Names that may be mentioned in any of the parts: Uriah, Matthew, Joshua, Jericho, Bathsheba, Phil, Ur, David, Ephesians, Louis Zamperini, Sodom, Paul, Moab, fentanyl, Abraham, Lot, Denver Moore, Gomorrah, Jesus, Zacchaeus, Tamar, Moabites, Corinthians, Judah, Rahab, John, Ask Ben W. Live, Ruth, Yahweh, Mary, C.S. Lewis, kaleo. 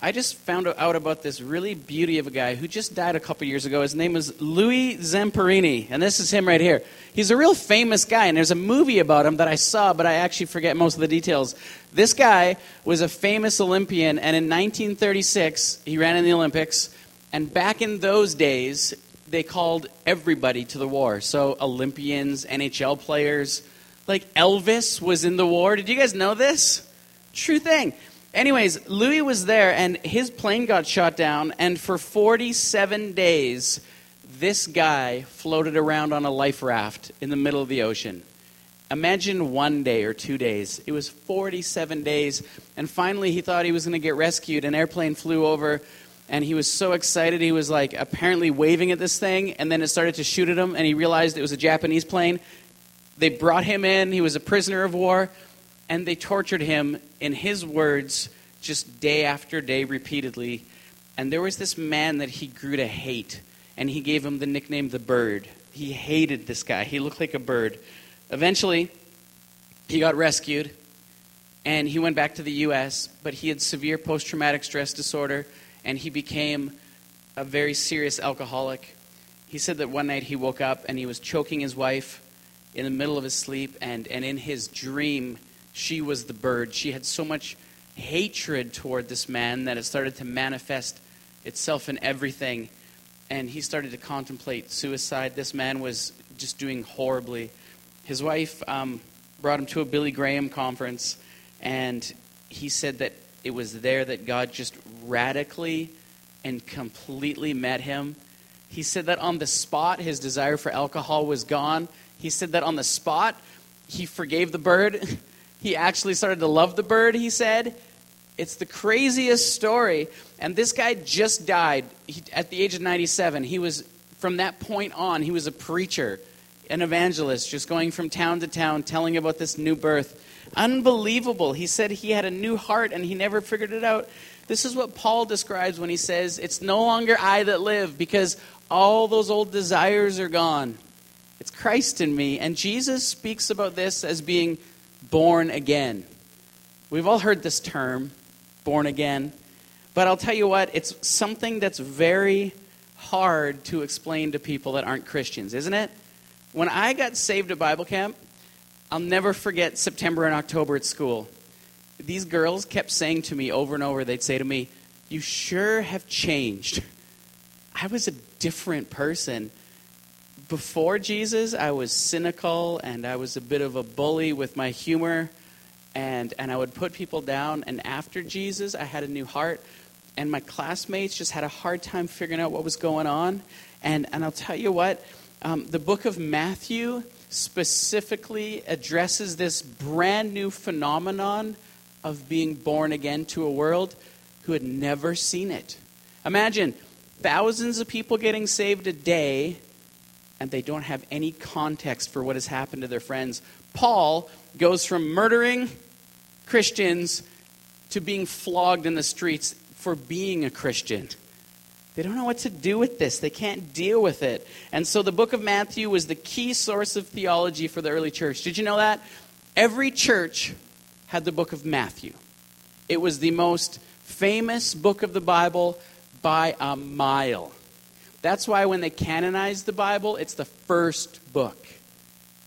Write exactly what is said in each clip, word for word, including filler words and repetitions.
I just found out about this really beauty of a guy who just died a couple years ago. His name is Louis Zamperini, and this is him right here. He's a real famous guy, and there's a movie about him that I saw, but I actually forget most of the details. This guy was a famous Olympian, and in nineteen thirty-six, he ran in the Olympics, and back in those days, they called everybody to the war. So Olympians, N H L players, like Elvis was in the war. Did you guys know this? True thing. Anyways, Louis was there, and his plane got shot down, and for forty-seven days, this guy floated around on a life raft in the middle of the ocean. Imagine one day or two days. It was forty-seven days, and finally he thought he was going to get rescued. An airplane flew over, and he was so excited. He was, like, apparently waving at this thing, and then it started to shoot at him, and he realized it was a Japanese plane. They brought him in. He was a prisoner of war. And they tortured him, in his words, just day after day repeatedly. And there was this man that he grew to hate, and he gave him the nickname the Bird. He hated this guy. He looked like a bird. Eventually, he got rescued, and he went back to the U S, but he had severe post-traumatic stress disorder, and he became a very serious alcoholic. He said that one night he woke up, and he was choking his wife in the middle of his sleep, and, and in his dream, she was the bird. She had so much hatred toward this man that it started to manifest itself in everything. And he started to contemplate suicide. This man was just doing horribly. His wife um, brought him to a Billy Graham conference. And he said that it was there that God just radically and completely met him. He said that on the spot, his desire for alcohol was gone. He said that on the spot, he forgave the bird. He actually started to love the bird, he said. It's the craziest story. And this guy just died he, at the age of ninety-seven. He was, from that point on, he was a preacher, an evangelist, just going from town to town, telling about this new birth. Unbelievable. He said he had a new heart, and he never figured it out. This is what Paul describes when he says, it's no longer I that live, because all those old desires are gone. It's Christ in me. And Jesus speaks about this as being born again. We've all heard this term, born again. But I'll tell you what, it's something that's very hard to explain to people that aren't Christians, isn't it? When I got saved at Bible camp, I'll never forget September and October at school. These girls kept saying to me over and over, they'd say to me, you sure have changed. I was a different person. Before Jesus, I was cynical, and I was a bit of a bully with my humor, and, and I would put people down. And after Jesus, I had a new heart, and my classmates just had a hard time figuring out what was going on. And, and I'll tell you what, um, the book of Matthew specifically addresses this brand new phenomenon of being born again to a world who had never seen it. Imagine thousands of people getting saved a day, and they don't have any context for what has happened to their friends. Paul goes from murdering Christians to being flogged in the streets for being a Christian. They don't know what to do with this. They can't deal with it. And so the book of Matthew was the key source of theology for the early church. Did you know that? Every church had the book of Matthew. It was the most famous book of the Bible by a mile. That's why when they canonized the Bible, it's the first book,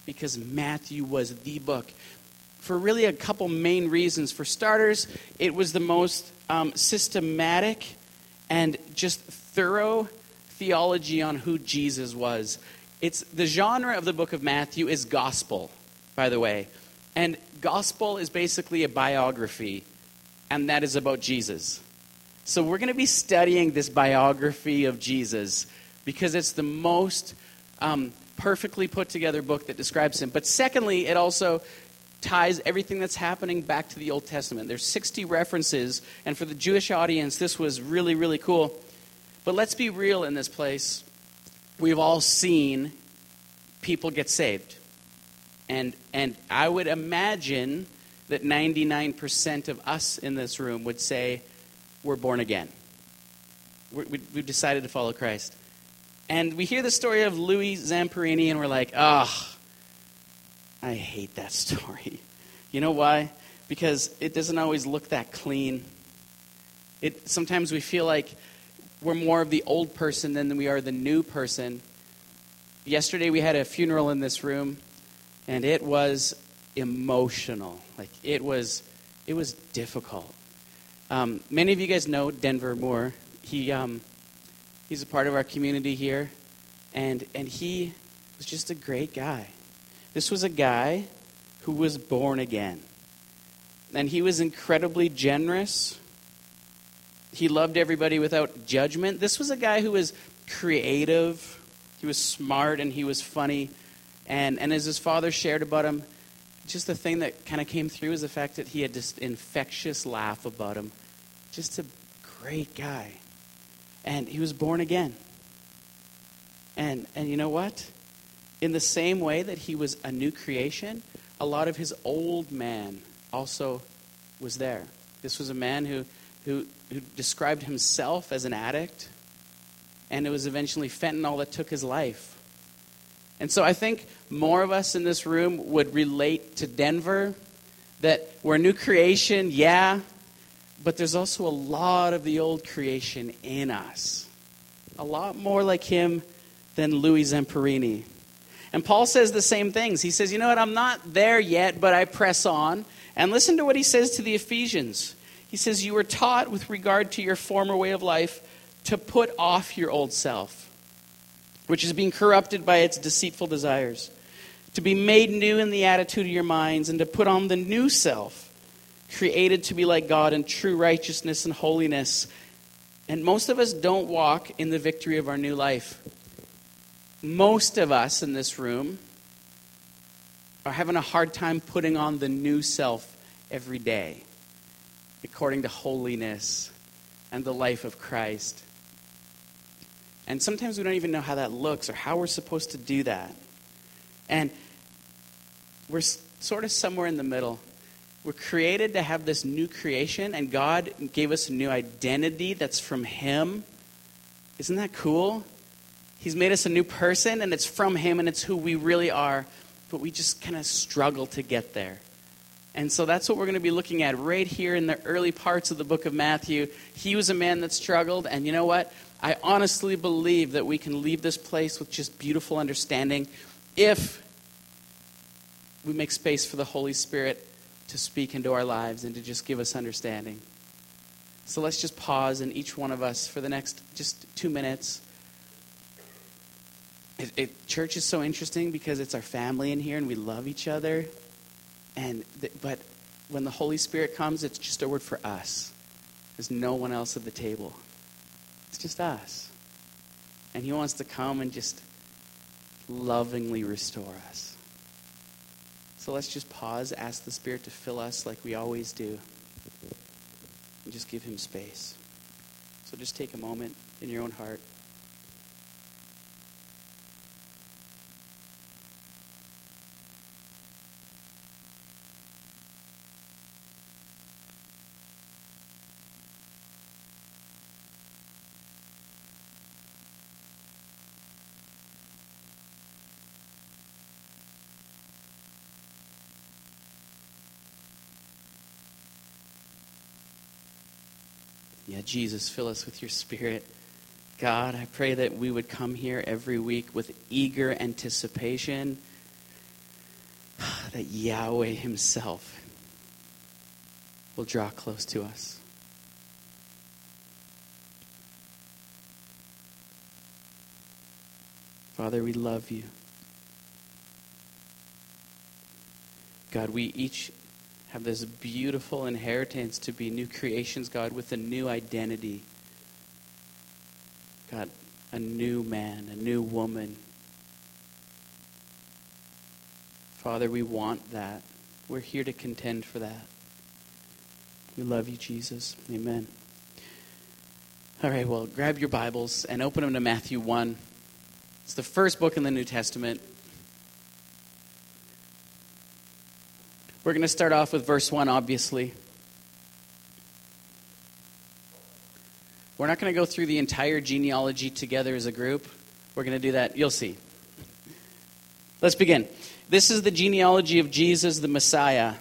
because Matthew was the book for really a couple main reasons. For starters, it was the most um, systematic and just thorough theology on who Jesus was. It's the genre of the book of Matthew is gospel, by the way. And gospel is basically a biography, and that is about Jesus. So we're going to be studying this biography of Jesus because it's the most um, perfectly put together book that describes him. But secondly, it also ties everything that's happening back to the Old Testament. There's sixty references, and for the Jewish audience, this was really, really cool. But let's be real in this place. We've all seen people get saved. And, and I would imagine that ninety-nine percent of us in this room would say, we're born again. We're, we, we've decided to follow Christ. And we hear the story of Louis Zamperini, and we're like, oh, I hate that story. You know why? Because it doesn't always look that clean. It sometimes we feel like we're more of the old person than we are the new person. Yesterday we had a funeral in this room, and it was emotional. Like it was, it was difficult. Um, many of you guys know Denver Moore. He um, he's a part of our community here, and and he was just a great guy. This was a guy who was born again. And he was incredibly generous. He loved everybody without judgment. This was a guy who was creative. He was smart and he was funny. And and as his father shared about him, just the thing that kind of came through is the fact that he had this infectious laugh about him. Just a great guy. And he was born again. And and you know what? In the same way that he was a new creation, a lot of his old man also was there. This was a man who, who who described himself as an addict, and it was eventually fentanyl that took his life. And so I think more of us in this room would relate to Denver, that we're a new creation, yeah, but there's also a lot of the old creation in us. A lot more like him than Louis Zamperini. And Paul says the same things. He says, you know what, I'm not there yet, but I press on. And listen to what he says to the Ephesians. He says, you were taught with regard to your former way of life to put off your old self, which is being corrupted by its deceitful desires, to be made new in the attitude of your minds, and to put on the new self, created to be like God in true righteousness and holiness. And most of us don't walk in the victory of our new life. Most of us in this room are having a hard time putting on the new self every day, according to holiness and the life of Christ. And sometimes we don't even know how that looks or how we're supposed to do that. And we're sort of somewhere in the middle. We're created to have this new creation, and God gave us a new identity that's from Him. Isn't that cool? He's made us a new person, and it's from Him, and it's who we really are. But we just kind of struggle to get there. And so that's what we're going to be looking at right here in the early parts of the book of Matthew. He was a man that struggled, and you know what? I honestly believe that we can leave this place with just beautiful understanding if we make space for the Holy Spirit to speak into our lives and to just give us understanding. So let's just pause, and each one of us for the next just two minutes... It, it, church is so interesting because it's our family in here and we love each other. And th- But when the Holy Spirit comes, it's just a word for us. There's no one else at the table. It's just us. And He wants to come and just lovingly restore us. So let's just pause, ask the Spirit to fill us like we always do. And just give Him space. So just take a moment in your own heart. Yeah, Jesus, fill us with your Spirit. God, I pray that we would come here every week with eager anticipation that Yahweh Himself will draw close to us. Father, we love you. God, we each... have this beautiful inheritance to be new creations, God, with a new identity. God, a new man, a new woman. Father, we want that. We're here to contend for that. We love you, Jesus. Amen. All right, well, grab your Bibles and open them to Matthew one. It's the first book in the New Testament. We're going to start off with verse one, obviously. We're not going to go through the entire genealogy together as a group. We're going to do that. You'll see. Let's begin. This is the genealogy of Jesus, the Messiah,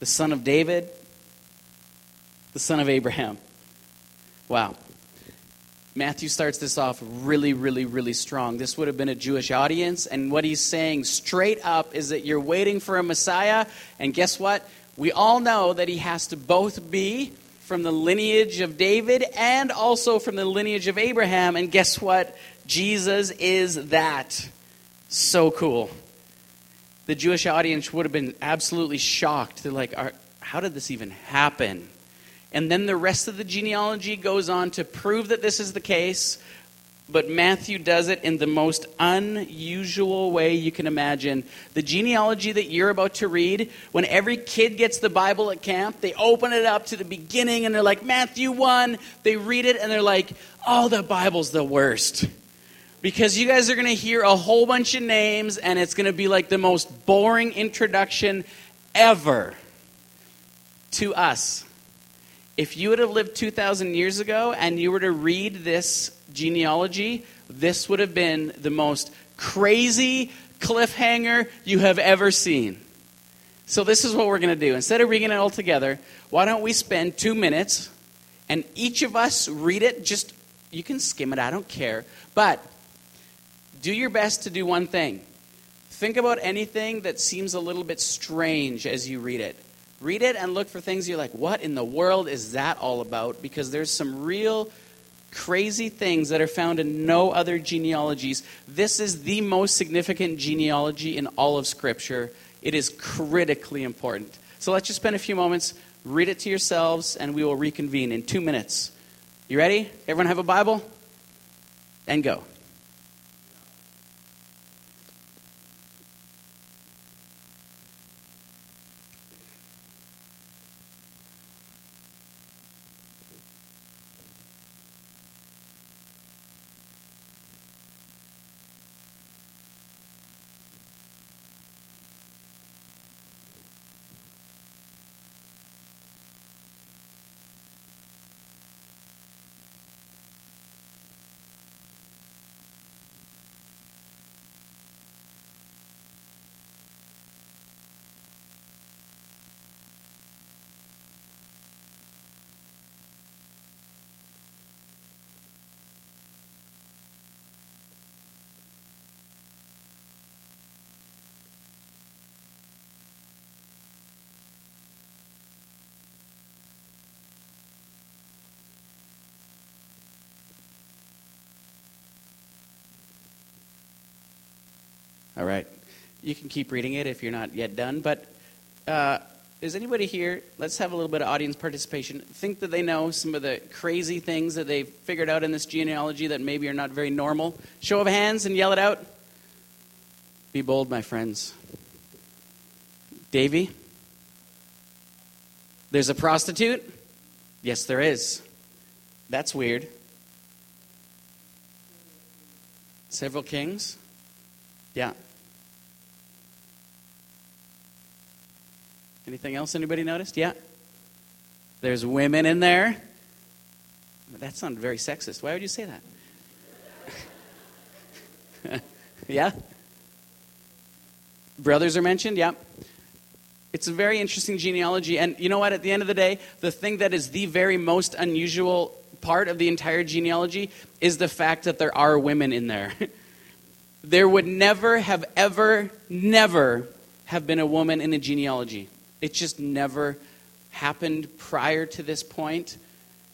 the son of David, the son of Abraham. Wow. Matthew starts this off really, really, really strong. This would have been a Jewish audience, and what he's saying straight up is that you're waiting for a Messiah, and guess what? We all know that he has to both be from the lineage of David and also from the lineage of Abraham, and guess what? Jesus is that. So cool. The Jewish audience would have been absolutely shocked. They're like, how did this even happen? And then the rest of the genealogy goes on to prove that this is the case, but Matthew does it in the most unusual way you can imagine. The genealogy that you're about to read, when every kid gets the Bible at camp, they open it up to the beginning and they're like, Matthew one. They read it and they're like, oh, the Bible's the worst. Because you guys are going to hear a whole bunch of names and it's going to be like the most boring introduction ever to us. If you would have lived two thousand years ago and you were to read this genealogy, this would have been the most crazy cliffhanger you have ever seen. So this is what we're going to do. Instead of reading it all together, why don't we spend two minutes and each of us read it? Just, you can skim it, I don't care. But do your best to do one thing. Think about anything that seems a little bit strange as you read it. Read it and look for things you're like, what in the world is that all about? Because there's some real crazy things that are found in no other genealogies. This is the most significant genealogy in all of Scripture. It is critically important. So let's just spend a few moments, read it to yourselves, and we will reconvene in two minutes. You ready? Everyone have a Bible? And go. All right. You can keep reading it if you're not yet done. But uh, is anybody here? Let's have a little bit of audience participation. Think that they know some of the crazy things that they've figured out in this genealogy that maybe are not very normal. Show of hands and yell it out. Be bold, my friends. Davy? There's a prostitute? Yes, there is. That's weird. Several kings? Yeah. Anything else anybody noticed? Yeah. There's women in there. That sounded very sexist. Why would you say that? Yeah. Brothers are mentioned. Yeah. It's a very interesting genealogy. And you know what? At the end of the day, the thing that is the very most unusual part of the entire genealogy is the fact that there are women in there. There would never have ever, never have been a woman in a genealogy. It just never happened prior to this point.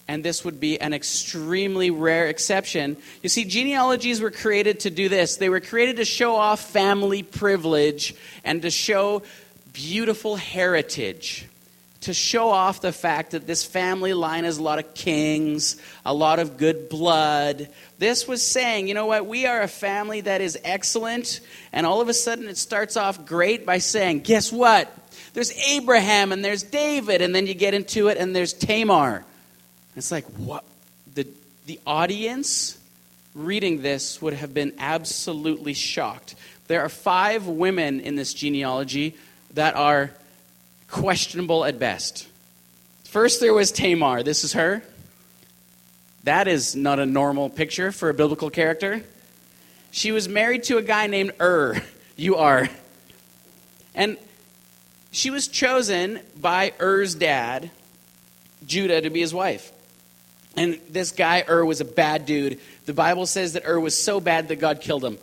And this would be an extremely rare exception. You see, genealogies were created to do this. They were created to show off family privilege and to show beautiful heritage. To show off the fact that this family line has a lot of kings, a lot of good blood. This was saying, you know what, we are a family that is excellent, and all of a sudden it starts off great by saying, guess what? There's Abraham and there's David, and then you get into it and there's Tamar. It's like, what? The, the audience reading this would have been absolutely shocked. There are five women in this genealogy that are questionable at best. First, there was Tamar. This is her. That is not a normal picture for a biblical character. She was married to a guy named Ur. You are. And she was chosen by Ur's dad Judah to be his wife. And this guy, Ur, was a bad dude. The Bible says that Ur was so bad that God killed him.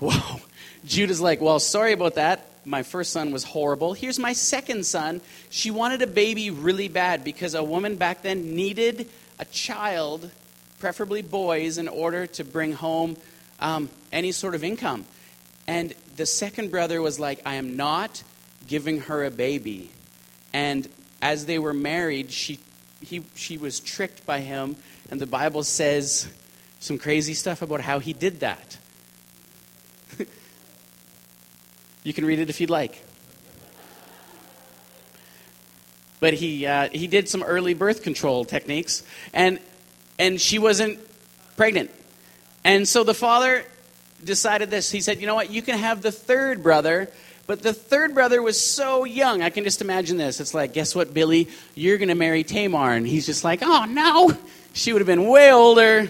Whoa. Judah's like, well, sorry about that. My first son was horrible. Here's my second son. She wanted a baby really bad because a woman back then needed a child, preferably boys, in order to bring home um, any sort of income. And the second brother was like, I am not giving her a baby. And as they were married, she he she was tricked by him. And the Bible says some crazy stuff about how he did that. You can read it if you'd like. But he uh, he did some early birth control techniques, and and she wasn't pregnant. And so the father decided this. He said, you know what, you can have the third brother, but the third brother was so young. I can just imagine this. It's like, guess what, Billy? You're going to marry Tamar. And he's just like, oh, no. She would have been way older.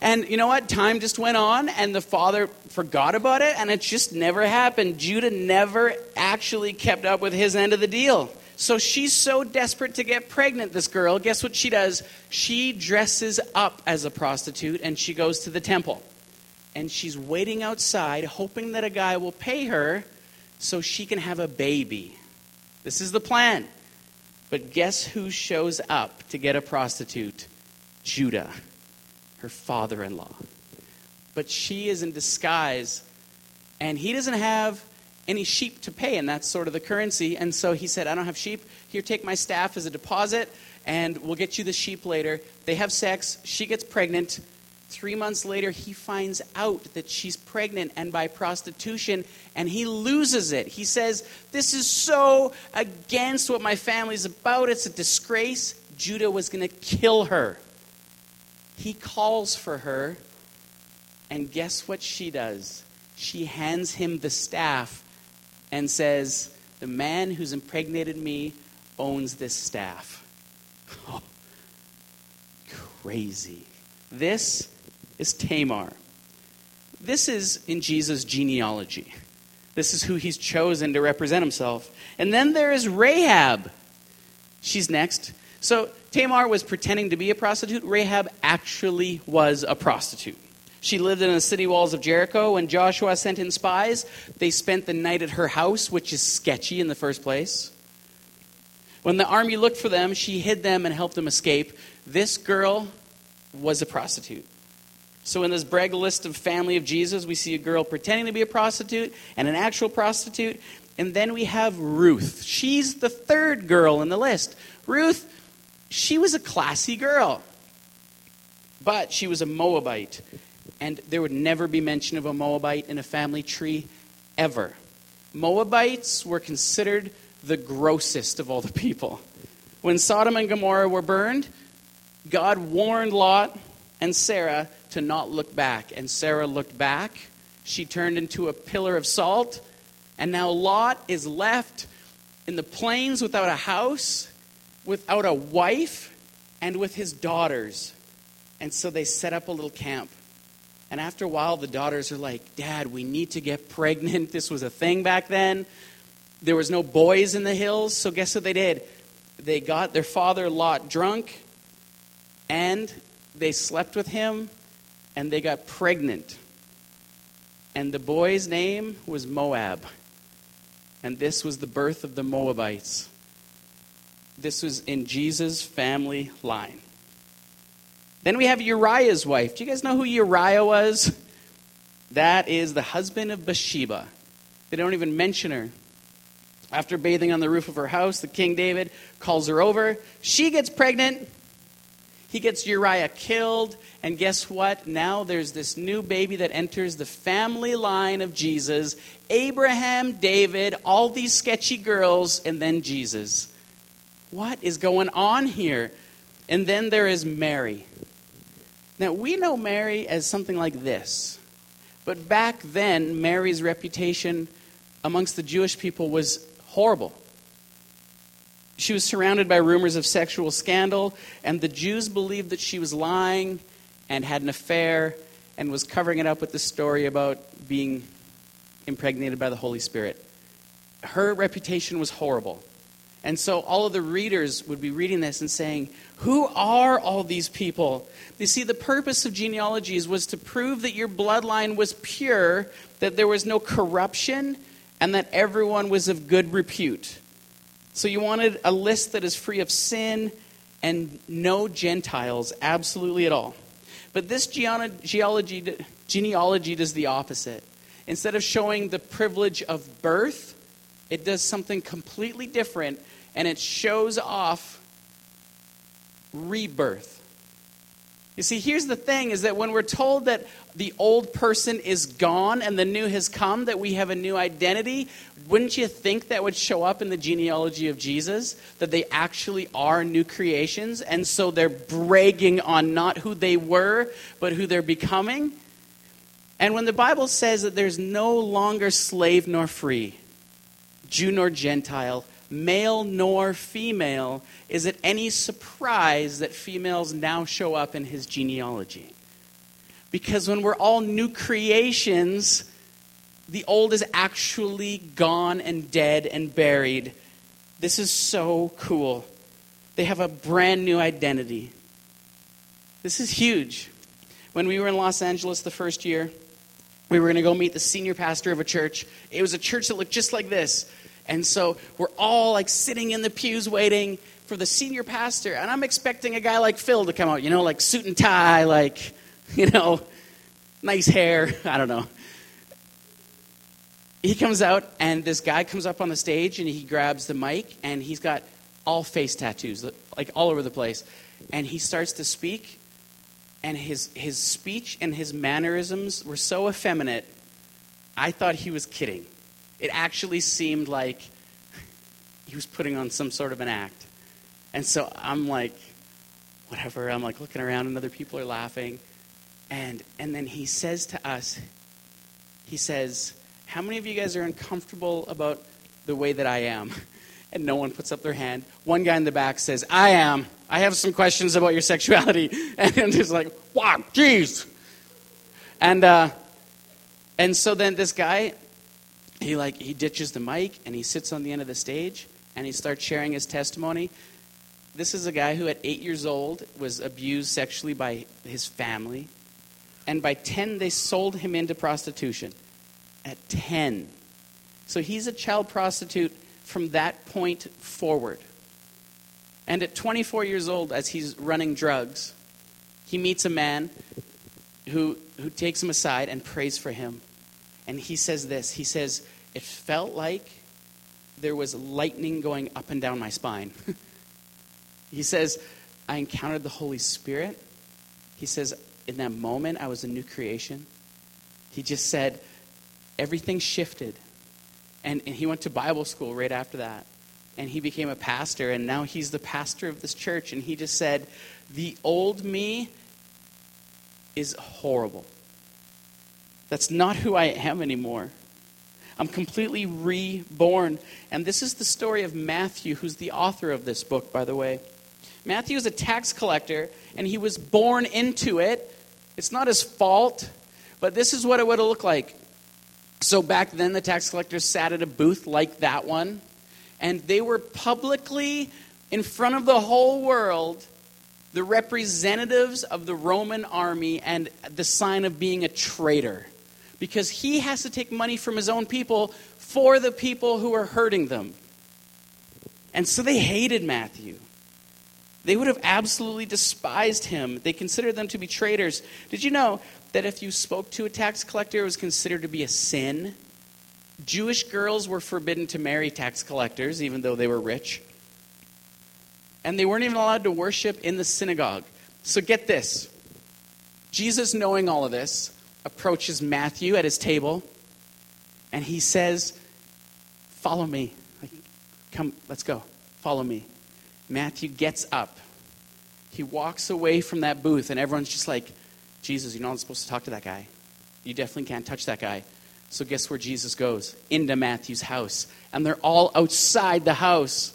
And you know what? Time just went on, and the father forgot about it, and it just never happened. Judah never actually kept up with his end of the deal. So she's so desperate to get pregnant, this girl. Guess what she does? She dresses up as a prostitute, and she goes to the temple. And she's waiting outside, hoping that a guy will pay her so she can have a baby. This is the plan. But guess who shows up to get a prostitute? Judah, her father-in-law. But she is in disguise, and he doesn't have any sheep to pay, and that's sort of the currency. And so he said, I don't have sheep. Here, take my staff as a deposit, and we'll get you the sheep later. They have sex. She gets pregnant. Three months later, he finds out that she's pregnant and by prostitution, and he loses it. He says, this is so against what my family's about. It's a disgrace. Judah was going to kill her. He calls for her, and guess what she does? She hands him the staff and says, the man who's impregnated me owns this staff. Oh, crazy. This is Tamar. This is in Jesus' genealogy. This is who he's chosen to represent himself. And then there is Rahab. She's next. So Tamar was pretending to be a prostitute. Rahab actually was a prostitute. She lived in the city walls of Jericho. When Joshua sent in spies, they spent the night at her house, which is sketchy in the first place. When the army looked for them, she hid them and helped them escape. This girl was a prostitute. So in this brag list of family of Jesus, we see a girl pretending to be a prostitute and an actual prostitute. And then we have Ruth. She's the third girl in the list. Ruth, she was a classy girl, but she was a Moabite. And there would never be mention of a Moabite in a family tree ever. Moabites were considered the grossest of all the people. When Sodom and Gomorrah were burned, God warned Lot and Sarah to not look back. And Sarah looked back. She turned into a pillar of salt. And now Lot is left in the plains without a house, without a wife, and with his daughters. And so they set up a little camp. And after a while, the daughters are like, Dad, we need to get pregnant. This was a thing back then. There was no boys in the hills. So guess what they did? They got their father Lot drunk, and they slept with him, and they got pregnant. And the boy's name was Moab. And this was the birth of the Moabites. This was in Jesus' family line. Then we have Uriah's wife. Do you guys know who Uriah was? That is the husband of Bathsheba. They don't even mention her. After bathing on the roof of her house, the King David calls her over. She gets pregnant. He gets Uriah killed. And guess what? Now there's this new baby that enters the family line of Jesus. Abraham, David, all these sketchy girls, and then Jesus. What is going on here? And then there is Mary. Now, we know Mary as something like this. But back then, Mary's reputation amongst the Jewish people was horrible. She was surrounded by rumors of sexual scandal, and the Jews believed that she was lying and had an affair and was covering it up with the story about being impregnated by the Holy Spirit. Her reputation was horrible. And so all of the readers would be reading this and saying, who are all these people? You see, the purpose of genealogies was to prove that your bloodline was pure, that there was no corruption, and that everyone was of good repute. So you wanted a list that is free of sin and no Gentiles, absolutely at all. But this genealogy, genealogy does the opposite. Instead of showing the privilege of birth, it does something completely different, and it shows off rebirth. You see, here's the thing, is that when we're told that the old person is gone and the new has come, that we have a new identity, wouldn't you think that would show up in the genealogy of Jesus? That they actually are new creations, and so they're bragging on not who they were, but who they're becoming? And when the Bible says that there's no longer slave nor free, Jew nor Gentile, male nor female, is it any surprise that females now show up in his genealogy? Because when we're all new creations, the old is actually gone and dead and buried. This is so cool. They have a brand new identity. This is huge. When we were in Los Angeles the first year, we were going to go meet the senior pastor of a church. It was a church that looked just like this. And so we're all like sitting in the pews waiting for the senior pastor. And I'm expecting a guy like Phil to come out, you know, like suit and tie, like, you know, nice hair. I don't know. He comes out and this guy comes up on the stage and he grabs the mic and he's got all face tattoos, like all over the place. And he starts to speak. And his, his speech and his mannerisms were so effeminate, I thought he was kidding. It actually seemed like he was putting on some sort of an act. And so I'm like, whatever. I'm like looking around and other people are laughing. And and then he says to us, he says, how many of you guys are uncomfortable about the way that I am? And no one puts up their hand. One guy in the back says, I am. I have some questions about your sexuality. And I'm just like, wow, geez. And, uh, and so then this guy, he like he ditches the mic and he sits on the end of the stage and he starts sharing his testimony. This is a guy who at eight years old was abused sexually by his family. And by ten, they sold him into prostitution. At ten. So he's a child prostitute from that point forward. And at twenty-four years old, as he's running drugs, he meets a man who who takes him aside and prays for him. And he says this. He says, it felt like there was lightning going up and down my spine. He says, I encountered the Holy Spirit. He says, in that moment, I was a new creation. He just said, everything shifted. And, and he went to Bible school right after that. And he became a pastor. And now he's the pastor of this church. And he just said, the old me is horrible. That's not who I am anymore. I'm completely reborn. And this is the story of Matthew, who's the author of this book, by the way. Matthew is a tax collector, and he was born into it. It's not his fault, but this is what it would have looked like. So back then, the tax collectors sat at a booth like that one, and they were publicly, in front of the whole world, the representatives of the Roman army and the sign of being a traitor. Because he has to take money from his own people for the people who are hurting them. And so they hated Matthew. They would have absolutely despised him. They considered them to be traitors. Did you know that if you spoke to a tax collector, it was considered to be a sin? Jewish girls were forbidden to marry tax collectors, even though they were rich. And they weren't even allowed to worship in the synagogue. So get this. Jesus, knowing all of this, approaches Matthew at his table, and he says, follow me. Like, come, let's go. Follow me. Matthew gets up. He walks away from that booth, and everyone's just like, Jesus, you're not supposed to talk to that guy. You definitely can't touch that guy. So guess where Jesus goes? Into Matthew's house. And they're all outside the house.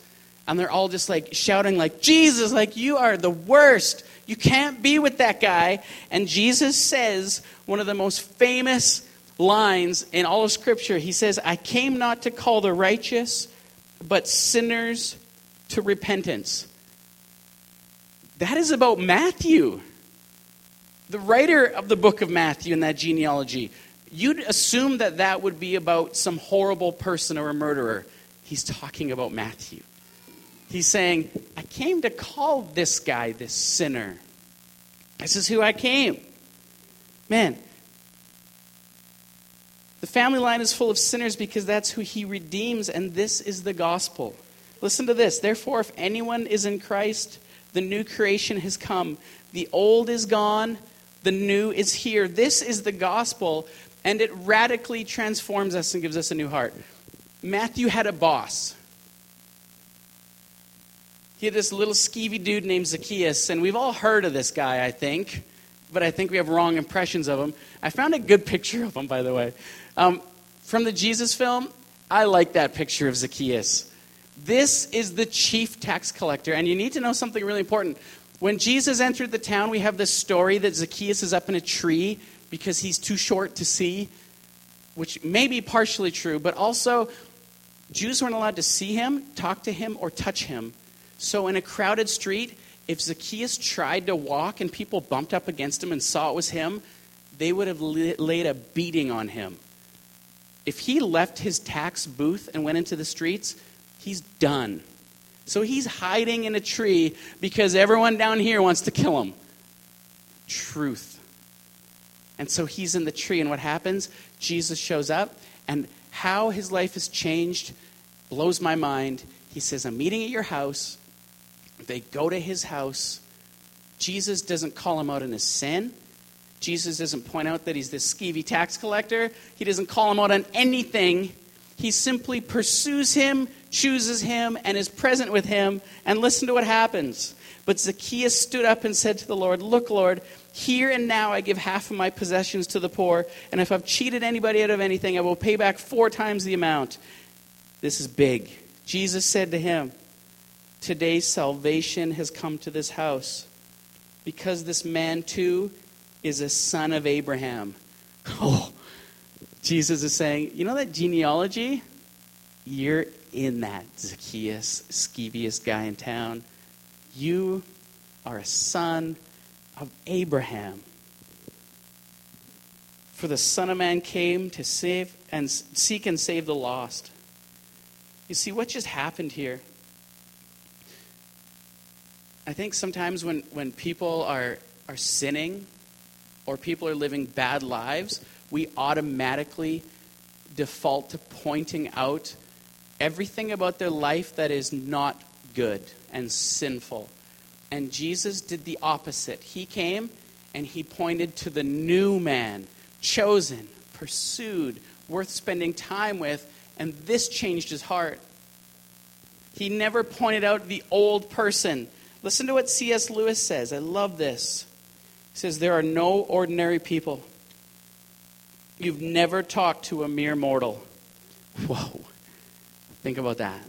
And they're all just like shouting like, Jesus, like you are the worst. You can't be with that guy. And Jesus says one of the most famous lines in all of Scripture. He says, I came not to call the righteous, but sinners to repentance. That is about Matthew, the writer of the book of Matthew, in that genealogy. You'd assume that that would be about some horrible person or a murderer. He's talking about Matthew. He's saying, I came to call this guy, this sinner. This is who I came. Man, the family line is full of sinners because that's who he redeems, and this is the gospel. Listen to this. Therefore, if anyone is in Christ, the new creation has come. The old is gone. The new is here. This is the gospel, and it radically transforms us and gives us a new heart. Matthew had a boss. He had this little skeevy dude named Zacchaeus, and we've all heard of this guy, I think, but I think we have wrong impressions of him. I found a good picture of him, by the way. Um, from the Jesus film, I like that picture of Zacchaeus. This is the chief tax collector, and you need to know something really important. When Jesus entered the town, we have this story that Zacchaeus is up in a tree because he's too short to see, which may be partially true, but also Jews weren't allowed to see him, talk to him, or touch him. So in a crowded street, if Zacchaeus tried to walk and people bumped up against him and saw it was him, they would have laid a beating on him. If he left his tax booth and went into the streets, he's done. So he's hiding in a tree because everyone down here wants to kill him. Truth. And so he's in the tree, and what happens? Jesus shows up, and how his life has changed blows my mind. He says, I'm meeting at your house. They go to his house. Jesus doesn't call him out in his sin. Jesus doesn't point out that he's this skeevy tax collector. He doesn't call him out on anything. He simply pursues him, chooses him, and is present with him. And listen to what happens. But Zacchaeus stood up and said to the Lord, Look, Lord, here and now I give half of my possessions to the poor, and if I've cheated anybody out of anything, I will pay back four times the amount. This is big. Jesus said to him, Today salvation has come to this house, because this man too is a son of Abraham. Oh, Jesus is saying, you know that genealogy? You're in that, Zacchaeus, skeeviest guy in town. You are a son of Abraham. For the Son of Man came to save and seek and save the lost. You see, what just happened here? I think sometimes when, when people are, are sinning or people are living bad lives, we automatically default to pointing out everything about their life that is not good and sinful. And Jesus did the opposite. He came and he pointed to the new man, chosen, pursued, worth spending time with, and this changed his heart. He never pointed out the old person. Listen to what C S Lewis says. I love this. He says, There are no ordinary people. You've never talked to a mere mortal. Whoa. Think about that.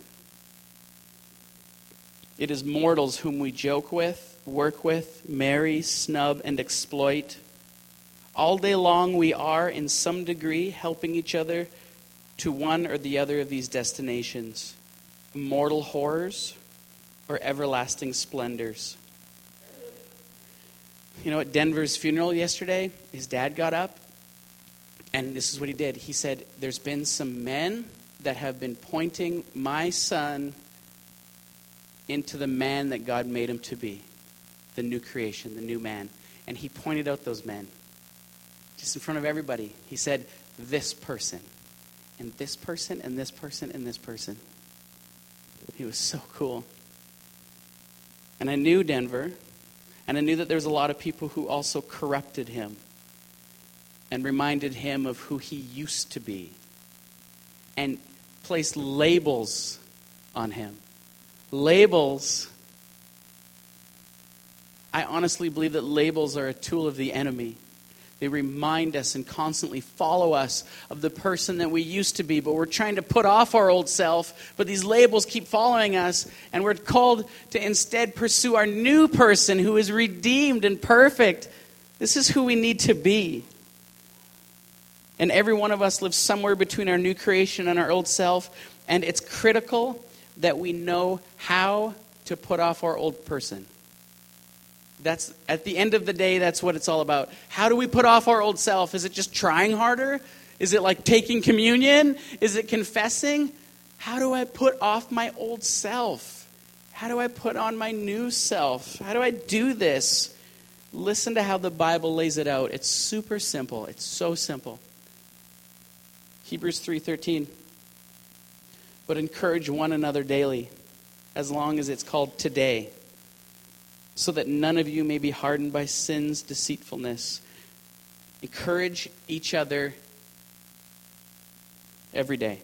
It is mortals whom we joke with, work with, marry, snub, and exploit. All day long we are, in some degree, helping each other to one or the other of these destinations, mortal horrors or everlasting splendors. You know, at Denver's funeral yesterday, his dad got up, and this is what he did. He said, There's been some men that have been pointing my son into the man that God made him to be, the new creation, the new man. And he pointed out those men just in front of everybody. He said, this person, and this person, and this person, and this person. He was so cool. And I knew Denver, and I knew that there was a lot of people who also corrupted him and reminded him of who he used to be and placed labels on him. Labels. I honestly believe that labels are a tool of the enemy. They remind us and constantly follow us of the person that we used to be, but we're trying to put off our old self, but these labels keep following us, and we're called to instead pursue our new person who is redeemed and perfect. This is who we need to be. And every one of us lives somewhere between our new creation and our old self, and it's critical that we know how to put off our old person. That's, at the end of the day, that's what it's all about. How do we put off our old self? Is it just trying harder? Is it like taking communion? Is it confessing? How do I put off my old self? How do I put on my new self? How do I do this? Listen to how the Bible lays it out. It's super simple. It's so simple. Hebrews three thirteen. But encourage one another daily, as long as it's called today, so that none of you may be hardened by sin's deceitfulness. Encourage each other every day.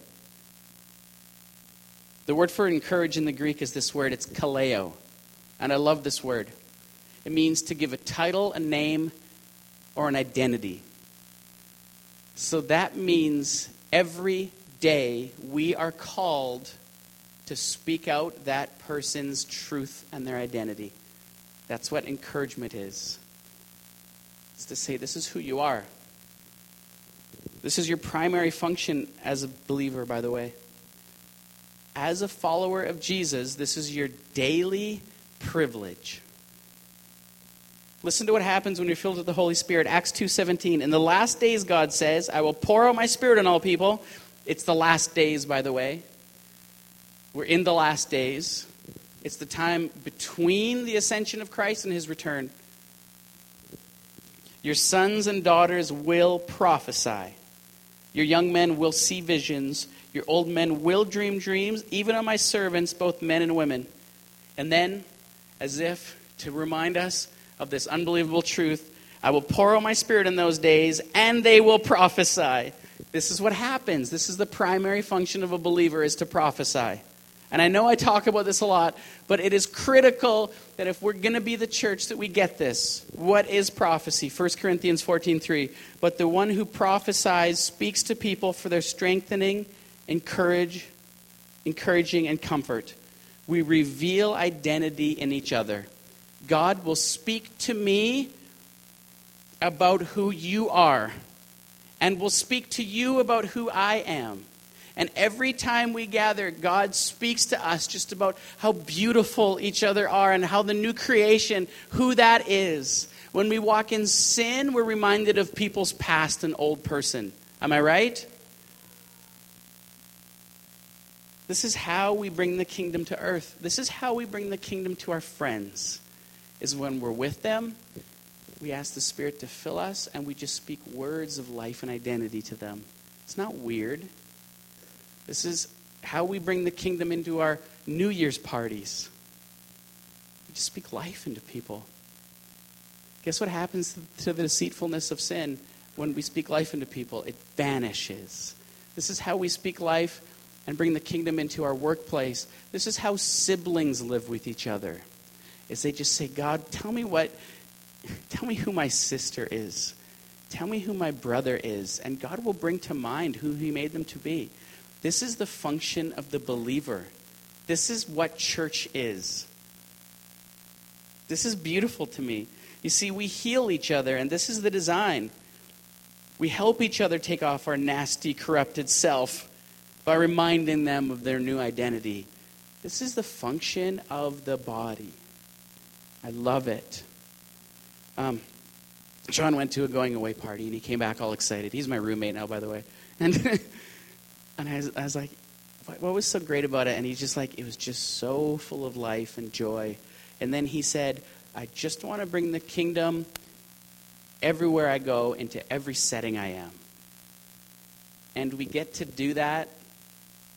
The word for encourage in the Greek is this word. It's kaleo. And I love this word. It means to give a title, a name, or an identity. So that means every day we are called to speak out that person's truth and their identity. That's what encouragement is. It's to say, this is who you are. This is your primary function as a believer, by the way. As a follower of Jesus, this is your daily privilege. Listen to what happens when you're filled with the Holy Spirit. Acts two seventeen. In the last days, God says, I will pour out my Spirit on all people. It's the last days, by the way. We're in the last days. It's the time between the ascension of Christ and his return. Your sons and daughters will prophesy. Your young men will see visions. Your old men will dream dreams, even on my servants, both men and women. And then, as if to remind us of this unbelievable truth, I will pour out my Spirit in those days, and they will prophesy. This is what happens. This is the primary function of a believer, is to prophesy. And I know I talk about this a lot, but it is critical that if we're going to be the church that we get this. What is prophecy? First Corinthians fourteen three. But the one who prophesies speaks to people for their strengthening, encourage, encouraging, and comfort. We reveal identity in each other. God will speak to me about who you are, and will speak to you about who I am. And every time we gather, God speaks to us just about how beautiful each other are and how the new creation, who that is. When we walk in sin, we're reminded of people's past and old person. Am I right? This is how we bring the kingdom to earth. This is how we bring the kingdom to our friends, is when we're with them, we ask the Spirit to fill us, and we just speak words of life and identity to them. It's not weird. This is how we bring the kingdom into our New Year's parties. We just speak life into people. Guess what happens to the deceitfulness of sin when we speak life into people? It vanishes. This is how we speak life and bring the kingdom into our workplace. This is how siblings live with each other. Is they just say, God, tell me what, tell me who my sister is. Tell me who my brother is. And God will bring to mind who he made them to be. This is the function of the believer. This is what church is. This is beautiful to me. You see, we heal each other, and this is the design. We help each other take off our nasty, corrupted self by reminding them of their new identity. This is the function of the body. I love it. Um, John went to a going-away party, and he came back all excited. He's my roommate now, by the way. And... And I was, I was like, what, what was so great about it? And he's just like, it was just so full of life and joy. And then he said, I just want to bring the kingdom everywhere I go, into every setting I am. And we get to do that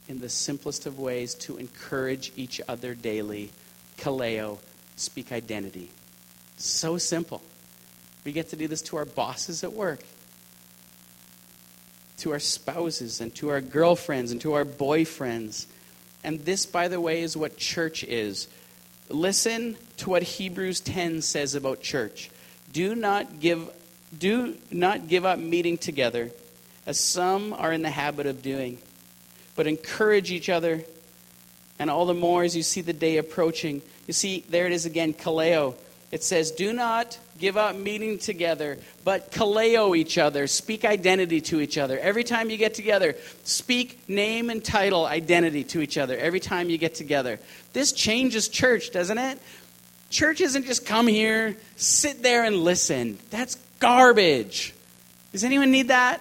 in the simplest of ways, to encourage each other daily. Kaleo, speak identity. So simple. We get to do this to our bosses at work, to our spouses, and to our girlfriends, and to our boyfriends. And this, by the way, is what church is. Listen to what Hebrews ten says about church. Do not give, do not give up meeting together, as some are in the habit of doing, but encourage each other, and all the more as you see the day approaching. You see, there it is again, kaleo. It says, do not give up meeting together, but kaleo each other. Speak identity to each other. Every time you get together, speak name and title identity to each other. Every time you get together. This changes church, doesn't it? Church isn't just come here, sit there and listen. That's garbage. Does anyone need that?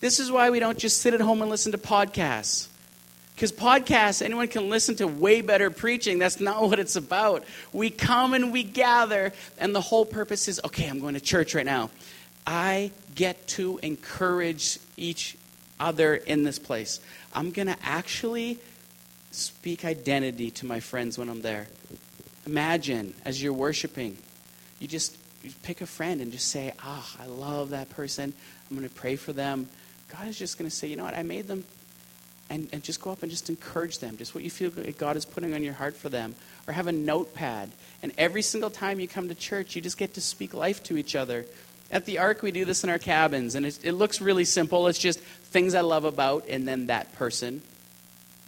This is why we don't just sit at home and listen to podcasts. Because podcasts, anyone can listen to way better preaching. That's not what it's about. We come and we gather, and the whole purpose is, okay, I'm going to church right now. I get to encourage each other in this place. I'm going to actually speak identity to my friends when I'm there. Imagine, as you're worshiping, you just you pick a friend and just say, ah, oh, I love that person. I'm going to pray for them. God is just going to say, you know what, I made them. And, and just go up and just encourage them. Just what you feel God is putting on your heart for them. Or have a notepad. And every single time you come to church, you just get to speak life to each other. At the Ark, we do this in our cabins. And it, it looks really simple. It's just things I love about and then that person.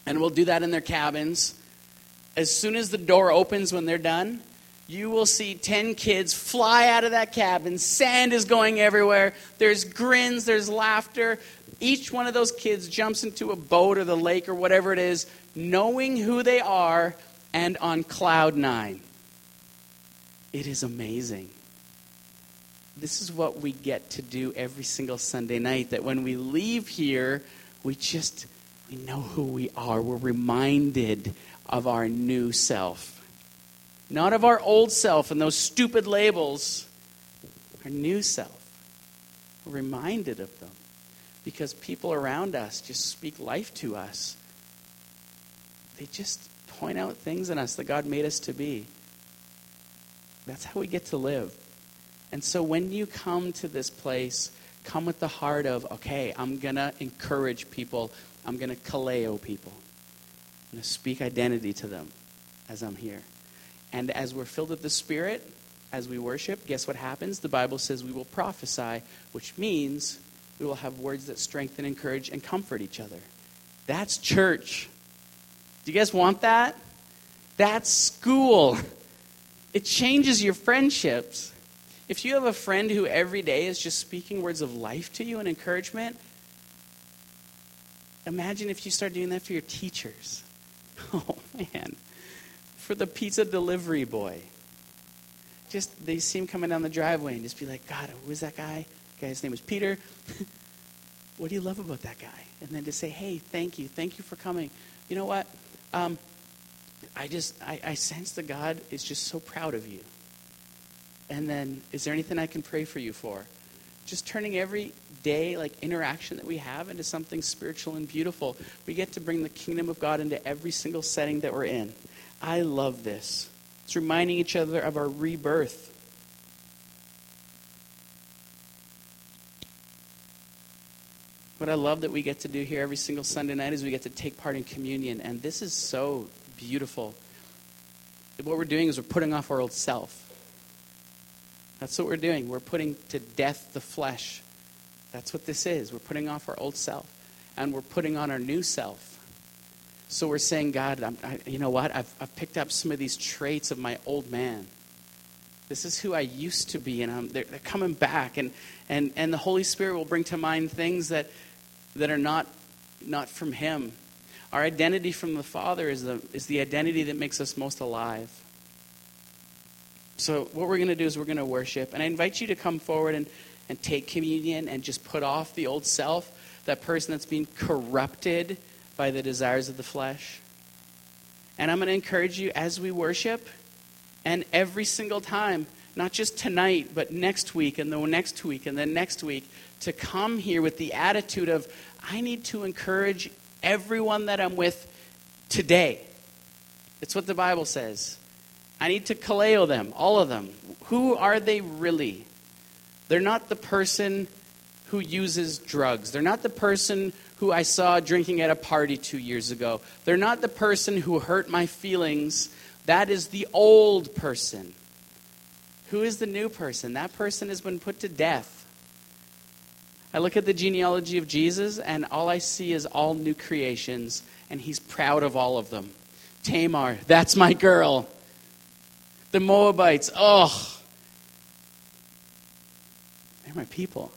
And we'll do that in their cabins. As soon as the door opens when they're done, you will see ten kids fly out of that cabin. Sand is going everywhere. There's grins. There's laughter. Each one of those kids jumps into a boat or the lake or whatever it is, knowing who they are and on cloud nine. It is amazing. This is what we get to do every single Sunday night, that when we leave here, we just, we know who we are. We're reminded of our new self. Not of our old self and those stupid labels. Our new self. We're reminded of them. Because people around us just speak life to us. They just point out things in us that God made us to be. That's how we get to live. And so when you come to this place, come with the heart of, okay, I'm going to encourage people. I'm going to kaleo people. I'm going to speak identity to them as I'm here. And as we're filled with the Spirit, as we worship, guess what happens? The Bible says we will prophesy, which means we will have words that strengthen, encourage, and comfort each other. That's church. Do you guys want that? That's school. It changes your friendships. If you have a friend who every day is just speaking words of life to you and encouragement, imagine if you start doing that for your teachers. Oh, man. For the pizza delivery boy. Just, they see him coming down the driveway and just be like, God, who is that guy? His name was Peter. What do you love about that guy? And then to say, hey, thank you. Thank you for coming. You know what? Um, I just, I, I sense that God is just so proud of you. And then, is there anything I can pray for you for? Just turning every day, like interaction that we have into something spiritual and beautiful. We get to bring the kingdom of God into every single setting that we're in. I love this. It's reminding each other of our rebirth. What I love that we get to do here every single Sunday night is we get to take part in communion. And this is so beautiful. What we're doing is we're putting off our old self. That's what we're doing. We're putting to death the flesh. That's what this is. We're putting off our old self. And we're putting on our new self. So we're saying, God, I'm, I, you know what? I've, I've picked up some of these traits of my old man. This is who I used to be, and I'm, they're, they're coming back. And, and and the Holy Spirit will bring to mind things that that are not not from Him. Our identity from the Father is the is the identity that makes us most alive. So what we're going to do is we're going to worship. And I invite you to come forward and, and take communion and just put off the old self, that person that's being corrupted by the desires of the flesh. And I'm going to encourage you as we worship. And every single time, not just tonight, but next week and the next week and then next week, to come here with the attitude of, I need to encourage everyone that I'm with today. It's what the Bible says. I need to kaleo them, all of them. Who are they really? They're not the person who uses drugs. They're not the person who I saw drinking at a party two years ago. They're not the person who hurt my feelings. That is the old person. Who is the new person? That person has been put to death. I look at the genealogy of Jesus, and all I see is all new creations, and he's proud of all of them. Tamar, that's my girl. the Moabites. Oh, they're my people.